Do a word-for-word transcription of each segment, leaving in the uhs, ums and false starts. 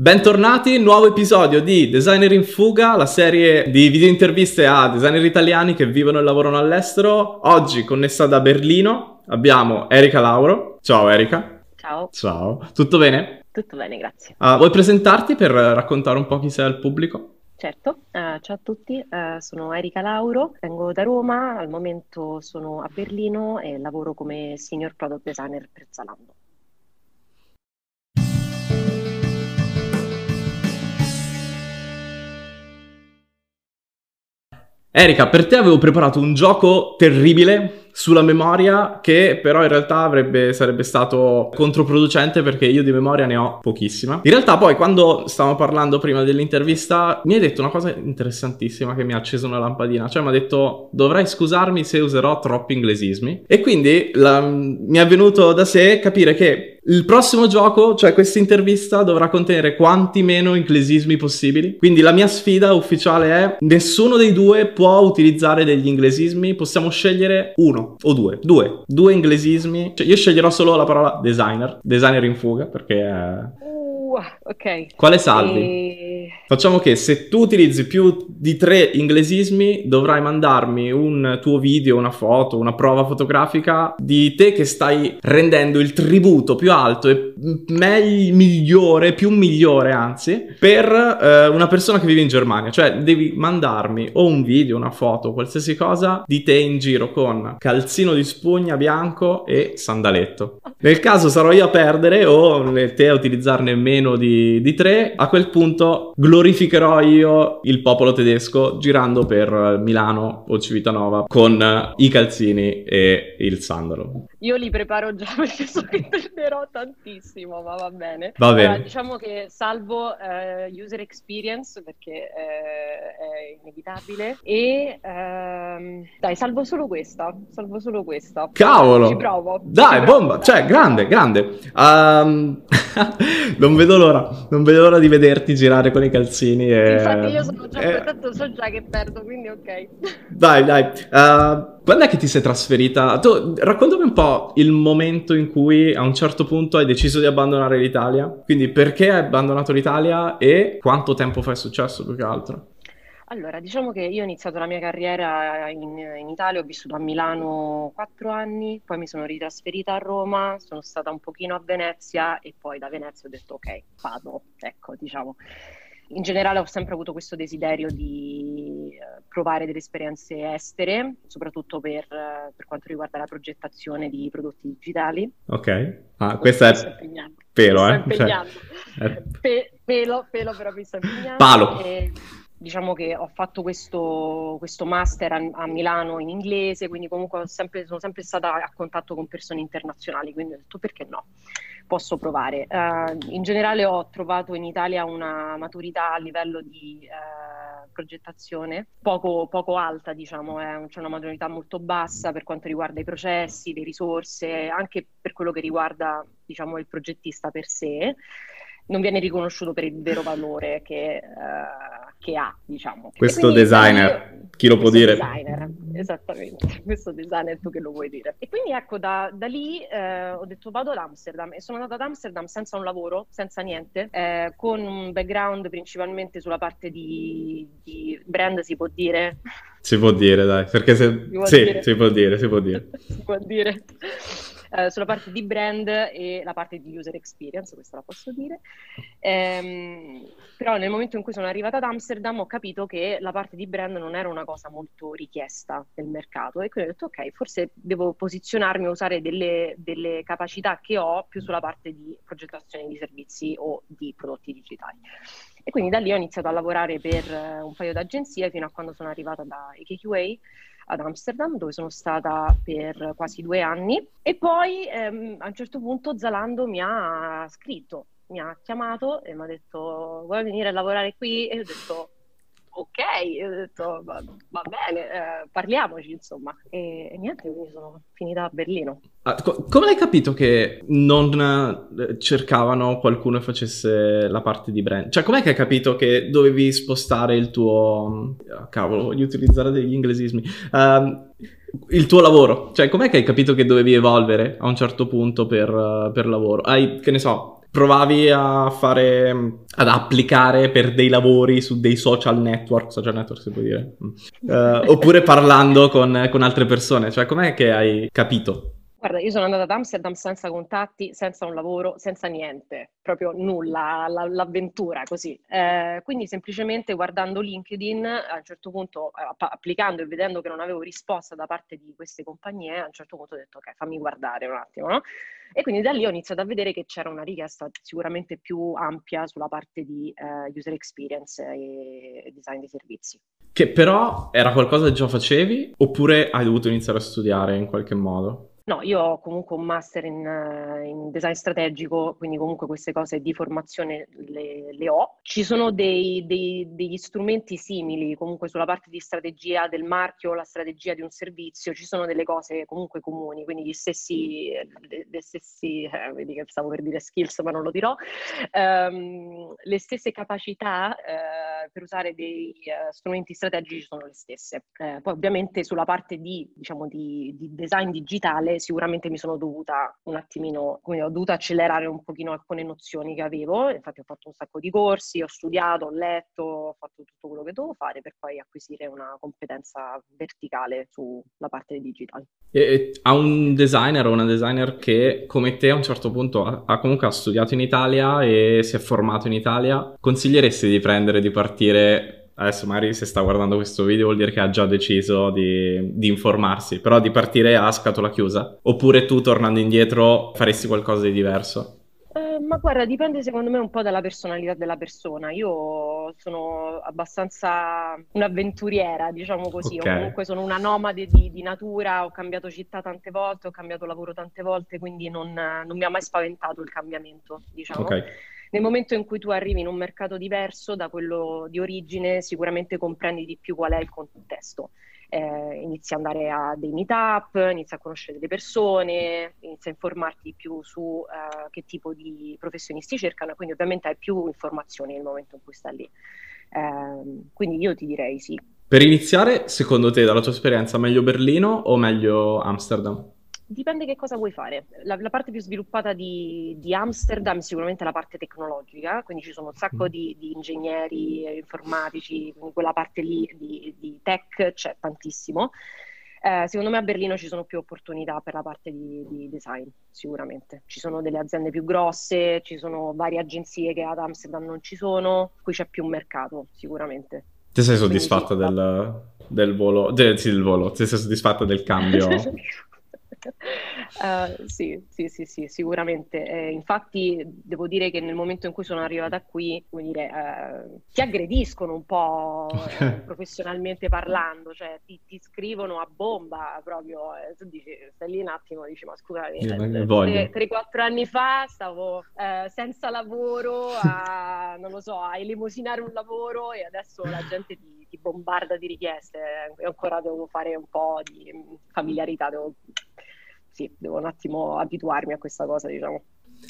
Bentornati, nuovo episodio di Designer in Fuga, la serie di video interviste a designer italiani che vivono e lavorano all'estero. Oggi, connessa da Berlino, abbiamo Erika Lauro. Ciao Erika. Ciao. Ciao. Tutto bene? Tutto bene, grazie. Uh, vuoi presentarti per raccontare un po' chi sei al pubblico? Certo, uh, ciao a tutti, uh, sono Erika Lauro, vengo da Roma, al momento sono a Berlino e lavoro come Senior Product Designer per Zalando. Erika, per te avevo preparato un gioco terribile sulla memoria che però in realtà avrebbe, sarebbe stato controproducente perché io di memoria ne ho pochissima. In realtà poi quando stavamo parlando prima dell'intervista mi hai detto una cosa interessantissima che mi ha acceso una lampadina, cioè mi ha detto dovrai scusarmi se userò troppi inglesismi e quindi la, mi è venuto da sé capire che il prossimo gioco, cioè questa intervista, dovrà contenere quanti meno inglesismi possibili. Quindi la mia sfida ufficiale è nessuno dei due può utilizzare degli inglesismi, possiamo scegliere uno o due, due, due inglesismi. Cioè, io sceglierò solo la parola designer, designer in fuga, perché... È... Uh, ok. Quale salvi? E... Facciamo che se tu utilizzi più di tre inglesismi dovrai mandarmi un tuo video, una foto, una prova fotografica di te che stai rendendo il tributo più alto e meglio, migliore, più migliore anzi, per eh, una persona che vive in Germania. Cioè devi mandarmi o un video, una foto, qualsiasi cosa di te in giro con calzino di spugna bianco e sandaletto. Nel caso sarò io a perdere o te a utilizzarne meno di, di tre, a quel punto glorificherò io il popolo tedesco girando per Milano o Civitanova con i calzini e il sandalo. Io li preparo già perché so che perderò tantissimo, ma va bene. Va bene. Allora, diciamo che salvo eh, user experience perché eh, è inevitabile e ehm, dai, salvo solo questa, salvo solo questa. Cavolo! Ci provo. Dai, ci provo. Bomba, cioè grande, grande. Um... non vedo l'ora, non vedo l'ora di vederti girare con i calzini. E... Infatti io sono già, e... tanto so già che perdo, quindi ok. Dai, dai. Uh... Quando è che ti sei trasferita? Tu, raccontami un po' il momento in cui a un certo punto hai deciso di abbandonare l'Italia. Quindi perché hai abbandonato l'Italia e quanto tempo fa è successo più che altro? Allora, diciamo che io ho iniziato la mia carriera in, in Italia, ho vissuto a Milano quattro anni, poi mi sono ritrasferita a Roma, sono stata un pochino a Venezia e poi da Venezia ho detto ok, vado, ecco, diciamo. In generale ho sempre avuto questo desiderio di provare delle esperienze estere, soprattutto per, per quanto riguarda la progettazione di prodotti digitali. Ok, ah, questa è pelo, eh? Cioè, è... Pe pelo, pelo però mi sta impegnando. Palo! E... Diciamo che ho fatto questo, questo master a, a Milano in inglese, quindi comunque ho sempre, sono sempre stata a contatto con persone internazionali, quindi ho detto perché no, posso provare. Uh, in generale ho trovato in Italia una maturità a livello di uh, progettazione poco, poco alta, diciamo, eh. C'è una maturità molto bassa per quanto riguarda i processi, le risorse, anche per quello che riguarda, diciamo, il progettista per sé. Non viene riconosciuto per il vero valore che, uh, che ha, diciamo. Questo designer, io, chi lo può dire? Designer, esattamente, questo designer tu che lo vuoi dire. E quindi ecco, da, da lì eh, ho detto vado ad Amsterdam e sono andata ad Amsterdam senza un lavoro, senza niente, eh, con un background principalmente sulla parte di, di brand, si può dire? Si può dire, dai, perché se... Si sì, dire. si può dire, si può dire. si può dire. Uh, sulla parte di brand e la parte di user experience, questa la posso dire, um, però nel momento in cui sono arrivata ad Amsterdam ho capito che la parte di brand non era una cosa molto richiesta nel mercato e quindi ho detto ok, forse devo posizionarmi e usare delle, delle capacità che ho più sulla parte di progettazione di servizi o di prodotti digitali. E quindi da lì ho iniziato a lavorare per un paio di agenzie fino a quando sono arrivata da A K Q A ad Amsterdam, dove sono stata per quasi due anni. E poi ehm, a un certo punto Zalando mi ha scritto, mi ha chiamato e mi ha detto vuoi venire a lavorare qui? E io ho detto ok, e ho detto va, va bene, eh, parliamoci insomma. E, e niente, quindi sono finita a Berlino. Come l'hai capito che non cercavano qualcuno che facesse la parte di brand? Cioè, com'è che hai capito che dovevi spostare il tuo... Oh, cavolo, voglio utilizzare degli inglesismi. Uh, il tuo lavoro. Cioè, com'è che hai capito che dovevi evolvere a un certo punto per, per lavoro? Hai, che ne so, provavi a fare, ad applicare per dei lavori su dei social network, social network si può dire, uh, oppure parlando con, con altre persone, cioè com'è che hai capito? Guarda, io sono andata ad Amsterdam senza contatti, senza un lavoro, senza niente, proprio nulla, la, l'avventura così. Eh, quindi semplicemente guardando LinkedIn, a un certo punto applicando e vedendo che non avevo risposta da parte di queste compagnie, a un certo punto ho detto ok, fammi guardare un attimo, no? E quindi da lì ho iniziato a vedere che c'era una richiesta sicuramente più ampia sulla parte di eh, user experience e design dei servizi. Che però era qualcosa che già facevi oppure hai dovuto iniziare a studiare in qualche modo? No, io ho comunque un master in, in design strategico, quindi comunque queste cose di formazione le, le ho. Ci sono dei, dei, degli strumenti simili, comunque sulla parte di strategia del marchio, la strategia di un servizio, ci sono delle cose comunque comuni, quindi gli stessi, gli stessi eh, vedi che stavo per dire skills ma non lo dirò, ehm, le stesse capacità eh, per usare dei eh, strumenti strategici sono le stesse. Eh, poi ovviamente sulla parte di, diciamo, di, di design digitale, sicuramente mi sono dovuta un attimino, quindi ho dovuto accelerare un pochino alcune nozioni che avevo, infatti ho fatto un sacco di corsi, ho studiato, ho letto, ho fatto tutto quello che dovevo fare per poi acquisire una competenza verticale sulla parte digitale. E, e a un designer o una designer che come te a un certo punto ha, ha comunque ha studiato in Italia e si è formato in Italia, consiglieresti di prendere, di partire... Adesso magari se sta guardando questo video vuol dire che ha già deciso di, di informarsi, però di partire a scatola chiusa? Oppure tu tornando indietro faresti qualcosa di diverso? Eh, ma guarda, dipende secondo me un po' dalla personalità della persona. Io sono abbastanza un'avventuriera, diciamo così, okay. O comunque sono una nomade di, di natura, ho cambiato città tante volte, ho cambiato lavoro tante volte, quindi non, non mi ha mai spaventato il cambiamento, diciamo. Okay. Nel momento in cui tu arrivi in un mercato diverso da quello di origine, sicuramente comprendi di più qual è il contesto. Eh, inizi ad andare a dei meetup, inizi a conoscere delle persone, inizi a informarti di più su uh, che tipo di professionisti cercano, quindi ovviamente hai più informazioni nel momento in cui stai lì. Eh, quindi io ti direi sì. Per iniziare, secondo te, dalla tua esperienza, meglio Berlino o meglio Amsterdam? Dipende che cosa vuoi fare. La, la parte più sviluppata di, di Amsterdam è sicuramente la parte tecnologica, quindi ci sono un sacco di, di ingegneri informatici, quindi quella parte lì di, di tech c'è tantissimo. Eh, secondo me a Berlino ci sono più opportunità per la parte di, di design, sicuramente. Ci sono delle aziende più grosse, ci sono varie agenzie che ad Amsterdam non ci sono, qui c'è più un mercato, sicuramente. Ti sei soddisfatta quindi, del, del volo? De, sì, del volo. Ti sei soddisfatta del cambio? Uh, sì, sì, sì, sì, sicuramente. Eh, infatti devo dire che nel momento in cui sono arrivata qui, come dire, uh, ti aggrediscono un po' eh, professionalmente parlando, cioè ti, ti scrivono a bomba proprio. Eh, tu dici, stai lì un attimo, dici ma scusami, eh, tre quattro anni fa stavo eh, senza lavoro, a, non lo so, a elemosinare un lavoro e adesso la gente ti ti bombarda di richieste. E ancora devo fare un po' di familiarità, devo, sì, devo un attimo abituarmi a questa cosa, diciamo.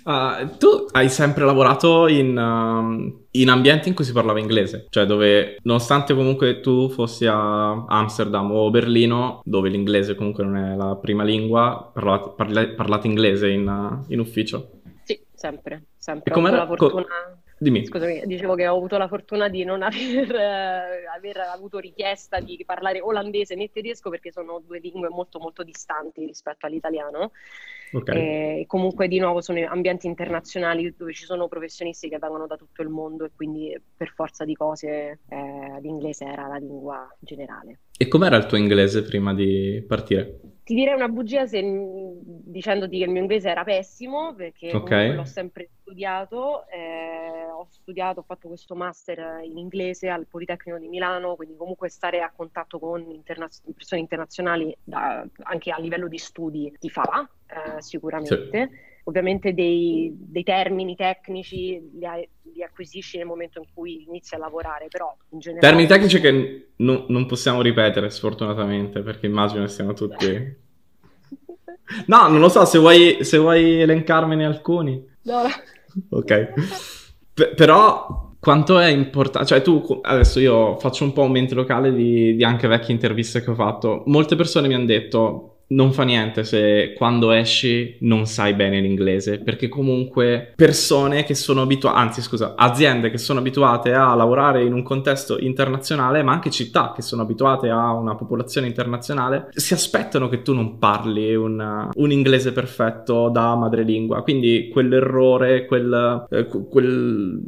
Uh, tu hai sempre lavorato in, uh, in ambienti in cui si parlava inglese, cioè dove nonostante comunque tu fossi a Amsterdam o Berlino, dove l'inglese comunque non è la prima lingua, parlate, parla, parlate inglese in, uh, in ufficio? Sì, sempre, sempre. E com'era, ho avuto la fortuna... Co- Dimmi. Scusami, dicevo che ho avuto la fortuna di non aver, eh, aver avuto richiesta di parlare olandese né tedesco, perché sono due lingue molto molto distanti rispetto all'italiano. Okay. E comunque di nuovo sono ambienti internazionali dove ci sono professionisti che vengono da tutto il mondo e quindi per forza di cose eh, l'inglese era la lingua generale. E com'era il tuo inglese prima di partire? Ti direi una bugia se, dicendoti che il mio inglese era pessimo, perché okay. L'ho sempre studiato, eh, ho studiato, ho fatto questo master in inglese al Politecnico di Milano, quindi comunque stare a contatto con interna- persone internazionali da, anche a livello di studi ti fa, eh, sicuramente. Sì. Ovviamente dei, dei termini tecnici li, hai, li acquisisci nel momento in cui inizi a lavorare, però in generale... Termini tecnici che n- non possiamo ripetere, sfortunatamente, perché immagino che siano tutti... No, non lo so, se vuoi, se vuoi elencarmene alcuni. No. Ok. P- però... Quanto è importante, cioè tu, adesso io faccio un po' un mente locale di, di anche vecchie interviste che ho fatto, molte persone mi hanno detto non fa niente se quando esci non sai bene l'inglese, perché comunque persone che sono abituate, anzi scusa, aziende che sono abituate a lavorare in un contesto internazionale, ma anche città che sono abituate a una popolazione internazionale, si aspettano che tu non parli un, un inglese perfetto da madrelingua. Quindi quell'errore, quel, eh, quel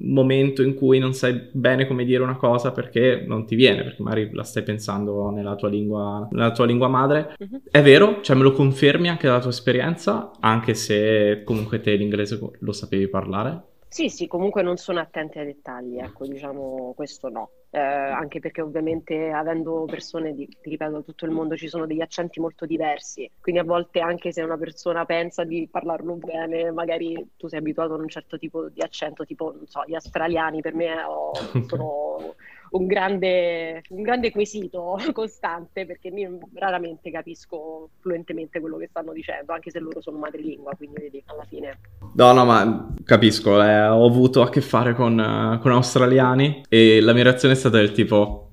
momento in cui non sai bene come dire una cosa perché non ti viene, perché magari la stai pensando nella tua lingua, nella tua lingua madre. Mm-hmm. È vero, cioè me lo confermi anche dalla tua esperienza, anche se comunque te l'inglese lo sapevi parlare? Sì, sì, comunque non sono attenti ai dettagli, ecco, diciamo questo no. Eh, anche perché ovviamente avendo persone di, ti ripeto, da tutto il mondo, ci sono degli accenti molto diversi, quindi a volte anche se una persona pensa di parlarlo bene, magari tu sei abituato a un certo tipo di accento, tipo non so, gli australiani per me ho, sono un grande, un grande quesito costante, perché io raramente capisco fluentemente quello che stanno dicendo, anche se loro sono madrelingua, quindi vedi, alla fine no no ma capisco. eh, ho avuto a che fare con, con australiani e la mia reazione è stata del tipo,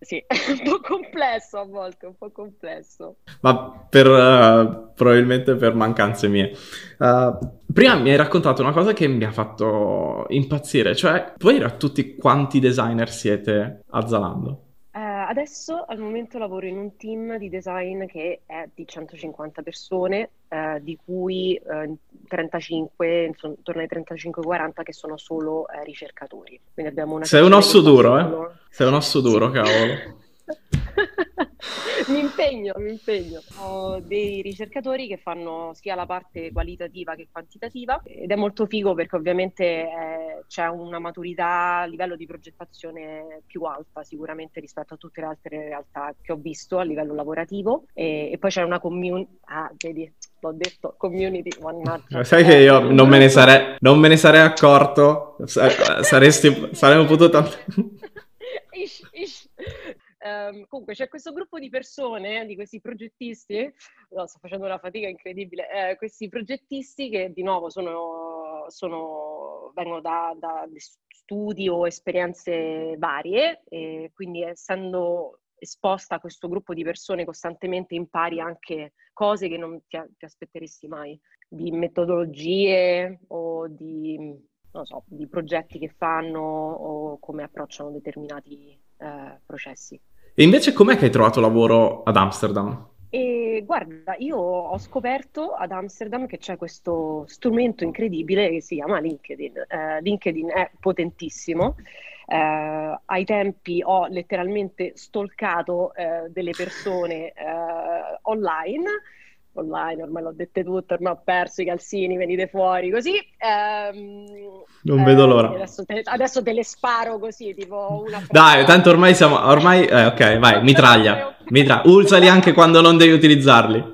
sì, un po' complesso a volte, un po' complesso, ma per uh, probabilmente per mancanze mie. Uh, prima mi hai raccontato una cosa che mi ha fatto impazzire, cioè puoi dire a tutti quanti designer siete a Zalando? Uh, adesso al momento lavoro in un team di design che è di centocinquanta persone, uh, di cui uh, trentacinque, insomma, intorno ai trentacinque quaranta che sono solo uh, ricercatori. Quindi abbiamo una... Sei un osso duro, solo... eh? Sei un osso duro, sì. Cavolo. Mi impegno, mi impegno. Ho dei ricercatori che fanno sia la parte qualitativa che quantitativa ed è molto figo perché ovviamente eh, c'è una maturità a livello di progettazione più alta sicuramente rispetto a tutte le altre realtà che ho visto a livello lavorativo, e, e poi c'è una community, ah vedi, l'ho detto, community, mannaggia. Sai che io non me ne sarei, non me ne sarei accorto, saresti, saremmo potuti... Ish, ish. Um, comunque c'è questo gruppo di persone, di questi progettisti, no, sto facendo una fatica incredibile, eh, questi progettisti che di nuovo sono, sono, vengono da, da studi o esperienze varie, e quindi essendo esposta a questo gruppo di persone costantemente impari anche cose che non ti, ti aspetteresti mai, di metodologie o di, non so, di progetti che fanno o come approcciano determinati eh, processi. E invece com'è che hai trovato lavoro ad Amsterdam? E guarda, io ho scoperto ad Amsterdam che c'è questo strumento incredibile che si chiama LinkedIn. Eh, LinkedIn è potentissimo. Eh, ai tempi ho letteralmente stalkato eh, delle persone eh, online. Online, ormai l'ho dette tutte, ormai ho perso i calzini, venite fuori, così. Ehm, non vedo l'ora. Adesso te, adesso te le sparo così, tipo una... Dai, tanto ormai siamo, ormai, eh, ok, vai, mitraglia, mitra... usali anche quando non devi utilizzarli.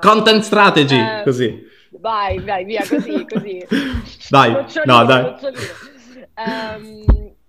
Content strategy, eh, così. Vai, vai, via, così, così. Dai, no, dai.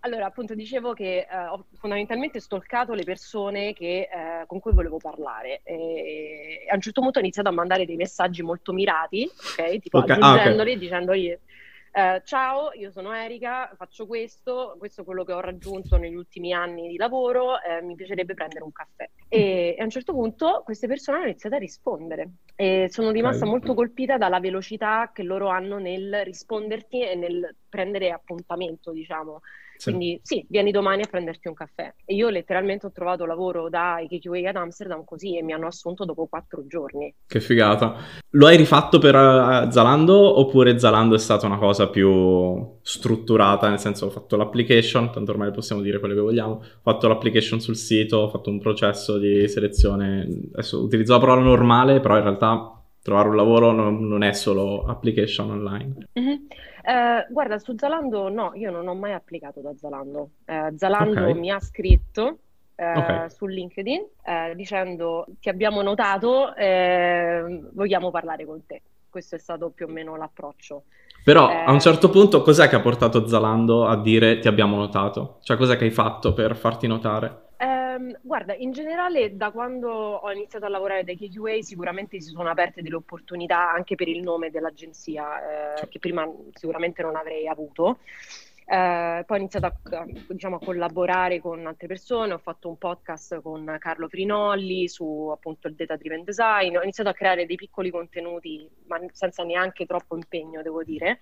Allora, appunto, dicevo che uh, ho fondamentalmente stalkato le persone che, uh, con cui volevo parlare e, e a un certo punto ho iniziato a mandare dei messaggi molto mirati, ok? Tipo okay. aggiungendoli ah, okay. dicendogli uh, ciao, io sono Erika, faccio questo, questo è quello che ho raggiunto negli ultimi anni di lavoro, eh, mi piacerebbe prendere un caffè. E, e a un certo punto queste persone hanno iniziato a rispondere e sono rimasta okay. molto colpita dalla velocità che loro hanno nel risponderti e nel prendere appuntamento, diciamo. Sì. Quindi sì, vieni domani a prenderti un caffè. E io letteralmente ho trovato lavoro da A K Q A ad Amsterdam così e mi hanno assunto dopo quattro giorni. Che figata. Lo hai rifatto per uh, Zalando oppure Zalando è stata una cosa più strutturata? Nel senso, ho fatto l'application, tanto ormai possiamo dire quello che vogliamo, ho fatto l'application sul sito, ho fatto un processo di selezione. Adesso utilizzo la parola normale, però in realtà... trovare un lavoro non, non è solo application online. Mm-hmm. eh, guarda, su Zalando no, io non ho mai applicato da Zalando. Eh, Zalando okay. mi ha scritto eh, okay. su LinkedIn eh, dicendo ti abbiamo notato, eh, vogliamo parlare con te. Questo è stato più o meno l'approccio. Però eh... a un certo punto cos'è che ha portato Zalando a dire ti abbiamo notato? Cioè cos'è che hai fatto per farti notare? Guarda, in generale da quando ho iniziato a lavorare da A K Q A sicuramente si sono aperte delle opportunità anche per il nome dell'agenzia eh, che prima sicuramente non avrei avuto Eh, poi ho iniziato a, diciamo, a collaborare con altre persone, ho fatto un podcast con Carlo Frinolli su appunto il data driven design, ho iniziato a creare dei piccoli contenuti ma senza neanche troppo impegno, devo dire,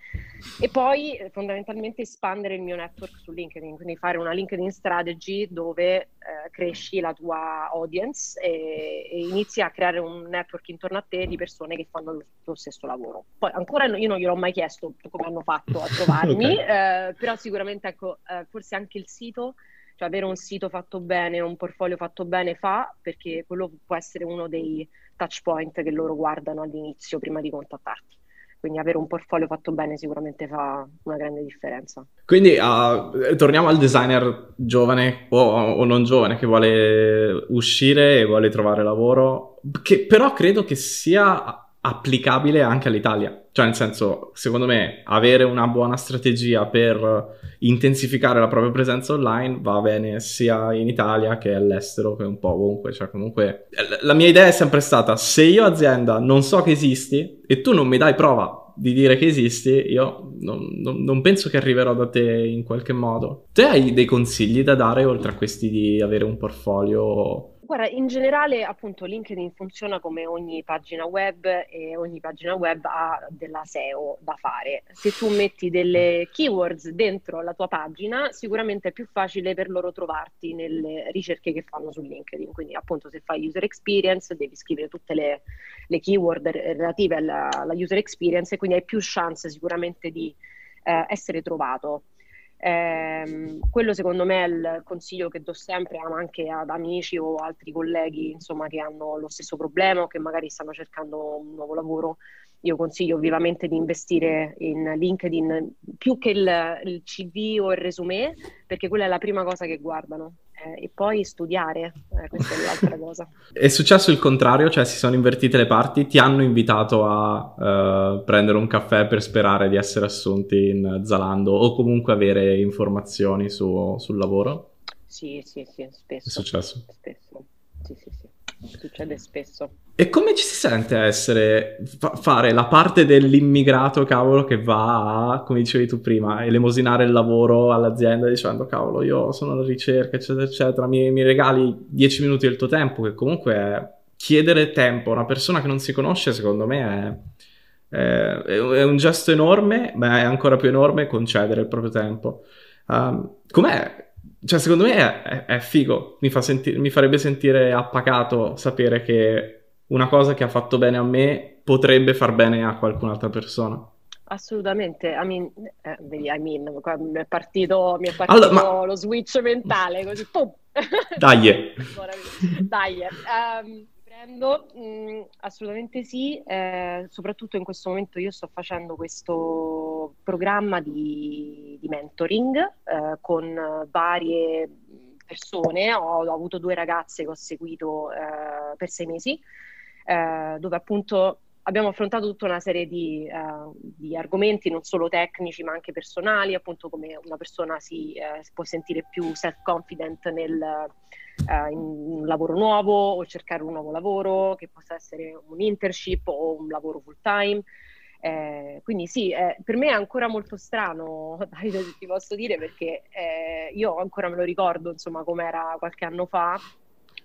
e poi fondamentalmente espandere il mio network su LinkedIn, quindi fare una LinkedIn strategy dove eh, cresci la tua audience e, e inizi a creare un network intorno a te di persone che fanno lo, lo stesso lavoro. Poi ancora no, io non gliel'ho mai chiesto come hanno fatto a trovarmi, okay. eh, però sicuramente, ecco, eh, forse anche il sito, cioè avere un sito fatto bene, un portfolio fatto bene fa, perché quello può essere uno dei touch point che loro guardano all'inizio prima di contattarti. Quindi avere un portfolio fatto bene sicuramente fa una grande differenza. Quindi uh, torniamo al designer giovane o, o non giovane che vuole uscire e vuole trovare lavoro, che però credo che sia applicabile anche all'Italia. Cioè, nel senso, secondo me, avere una buona strategia per intensificare la propria presenza online va bene sia in Italia che all'estero, che un po' ovunque. Cioè, comunque, la mia idea è sempre stata, se io azienda non so che esisti e tu non mi dai prova di dire che esisti, io non, non, non penso che arriverò da te in qualche modo. Te hai dei consigli da dare, oltre a questi di avere un portfolio? Guarda, in generale appunto LinkedIn funziona come ogni pagina web e ogni pagina web ha della S E O da fare. Se tu metti delle keywords dentro la tua pagina, sicuramente è più facile per loro trovarti nelle ricerche che fanno su LinkedIn. Quindi appunto se fai user experience devi scrivere tutte le, le keyword relative alla, alla user experience, e quindi hai più chance sicuramente di eh, essere trovato. Eh, quello secondo me è il consiglio che do sempre, ma anche ad amici o altri colleghi, insomma, che hanno lo stesso problema o che magari stanno cercando un nuovo lavoro. Io consiglio vivamente di investire in LinkedIn più che il, il C V o il resume, perché quella è la prima cosa che guardano. Eh, e poi studiare, eh, questa è l'altra cosa. È successo il contrario? Cioè si sono invertite le parti? Ti hanno invitato a uh, prendere un caffè per sperare di essere assunti in Zalando o comunque avere informazioni su, sul lavoro? Sì, sì, sì, spesso. È successo? Spesso, sì, sì, sì. Succede spesso. E come ci si sente a essere, fa- fare la parte dell'immigrato, cavolo, che va a, come dicevi tu prima, elemosinare il lavoro all'azienda dicendo, cavolo, io sono alla ricerca, eccetera, eccetera, mi, mi regali dieci minuti del tuo tempo, che comunque è... chiedere tempo a una persona che non si conosce, secondo me, è, è, è un gesto enorme, ma è ancora più enorme concedere il proprio tempo. Um, com'è? Cioè, secondo me è, è, è figo, mi, fa senti- mi farebbe sentire appagato sapere che una cosa che ha fatto bene a me potrebbe far bene a qualcun'altra persona. Assolutamente, I mean, eh, I mean mi è partito, mi è partito allora, ma... lo switch mentale, così, pum! Dai! Dai! Um, prendo, mh, assolutamente sì, eh, soprattutto in questo momento io sto facendo questo programma di, di mentoring eh, con varie persone, ho, ho avuto due ragazze che ho seguito eh, per sei mesi, Eh, dove appunto abbiamo affrontato tutta una serie di, uh, di argomenti, non solo tecnici ma anche personali, appunto come una persona si, uh, si può sentire più self-confident nel uh, in un lavoro nuovo o cercare un nuovo lavoro, che possa essere un internship o un lavoro full-time. Eh, quindi sì, eh, per me è ancora molto strano, Davide, se ti posso dire, perché eh, io ancora me lo ricordo, insomma, com'era qualche anno fa,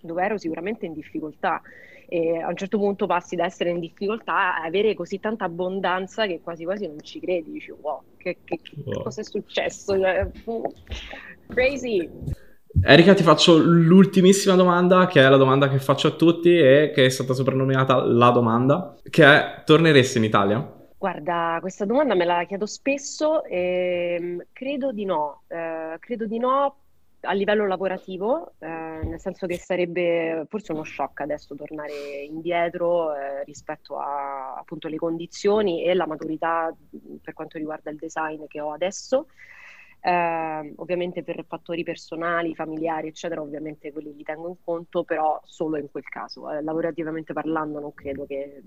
dove ero sicuramente in difficoltà, e a un certo punto passi da essere in difficoltà a avere così tanta abbondanza che quasi quasi non ci credi, dici wow, che, che, wow. che cosa è successo? Crazy! Erika, ti faccio l'ultimissima domanda, che è la domanda che faccio a tutti e che è stata soprannominata la domanda, che è: torneresti in Italia? Guarda, questa domanda me la chiedo spesso e credo di no, eh, credo di no, a livello lavorativo, eh, nel senso che sarebbe forse uno shock adesso tornare indietro eh, rispetto a appunto le condizioni e la maturità per quanto riguarda il design che ho adesso. Eh, ovviamente per fattori personali, familiari, eccetera, ovviamente quelli li tengo in conto, però solo in quel caso. Eh, lavorativamente parlando non credo che,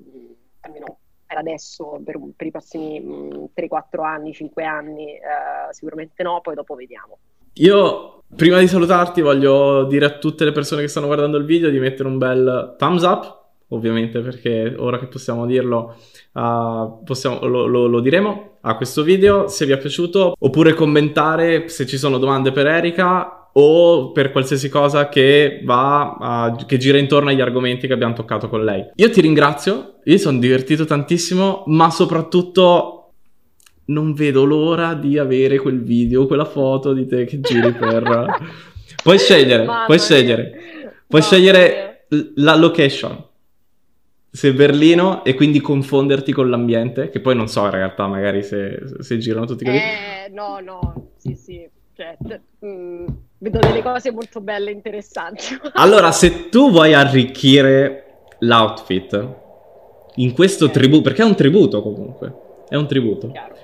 almeno per adesso, per, per i prossimi mh, tre quattro anni, cinque anni, eh, sicuramente no, poi dopo vediamo. Io, prima di salutarti, voglio dire a tutte le persone che stanno guardando il video di mettere un bel thumbs up ovviamente, perché ora che possiamo dirlo uh, possiamo, lo, lo, lo diremo a questo video, se vi è piaciuto, oppure commentare se ci sono domande per Erika o per qualsiasi cosa che va uh, che gira intorno agli argomenti che abbiamo toccato con lei. Io ti ringrazio, io sono divertito tantissimo, ma soprattutto non vedo l'ora di avere quel video, quella foto di te che giri per... Puoi scegliere, Mamma puoi mia. scegliere, puoi Mamma scegliere mia. la location, se Berlino, e quindi confonderti con l'ambiente, che poi non so in realtà magari se, se girano tutti così. Eh, no, no, sì, sì, cioè, mh, vedo delle cose molto belle e interessanti. Allora, se tu vuoi arricchire l'outfit in questo eh. tributo, perché è un tributo comunque, è un tributo, Chiaro.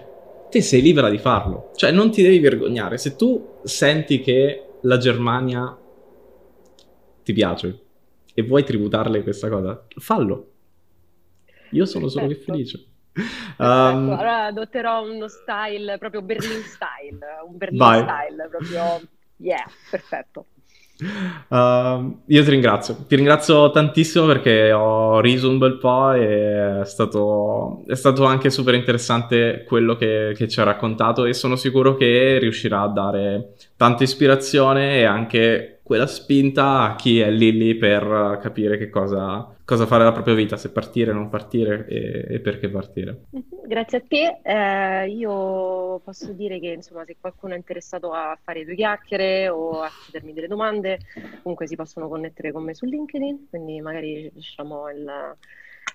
te sei libera di farlo, cioè non ti devi vergognare. Se tu senti che la Germania ti piace e vuoi tributarle questa cosa, fallo. Io sono Perfetto. solo che felice. Um, allora adotterò uno style proprio Berlin style, un Berlin vai. style proprio, yeah, perfetto. Uh, io ti ringrazio, ti ringrazio tantissimo perché ho riso un bel po' e è stato, è stato anche super interessante quello che, che ci ha raccontato, e sono sicuro che riuscirà a dare tanta ispirazione e anche quella spinta a chi è lì lì per capire che cosa, cosa fare della propria vita, se partire, non partire e, e perché partire. Grazie a te, eh, io posso dire che insomma se qualcuno è interessato a fare due chiacchiere o a chiedermi delle domande, comunque si possono connettere con me su LinkedIn, quindi magari lasciamo il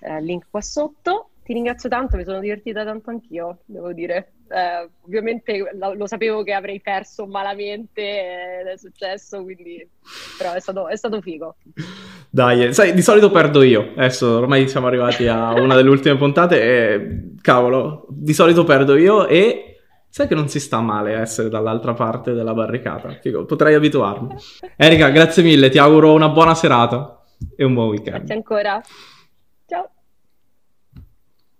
eh, link qua sotto. Ti ringrazio tanto, mi sono divertita tanto anch'io, devo dire. Eh, ovviamente lo, lo sapevo che avrei perso malamente ed è successo, quindi però è stato, è stato figo. Dai, sai, di solito perdo io, adesso ormai siamo arrivati a una delle ultime puntate e cavolo, di solito perdo io, e sai che non si sta male essere dall'altra parte della barricata, figo, potrei abituarmi. Erika, grazie mille, ti auguro una buona serata e un buon weekend. Grazie ancora.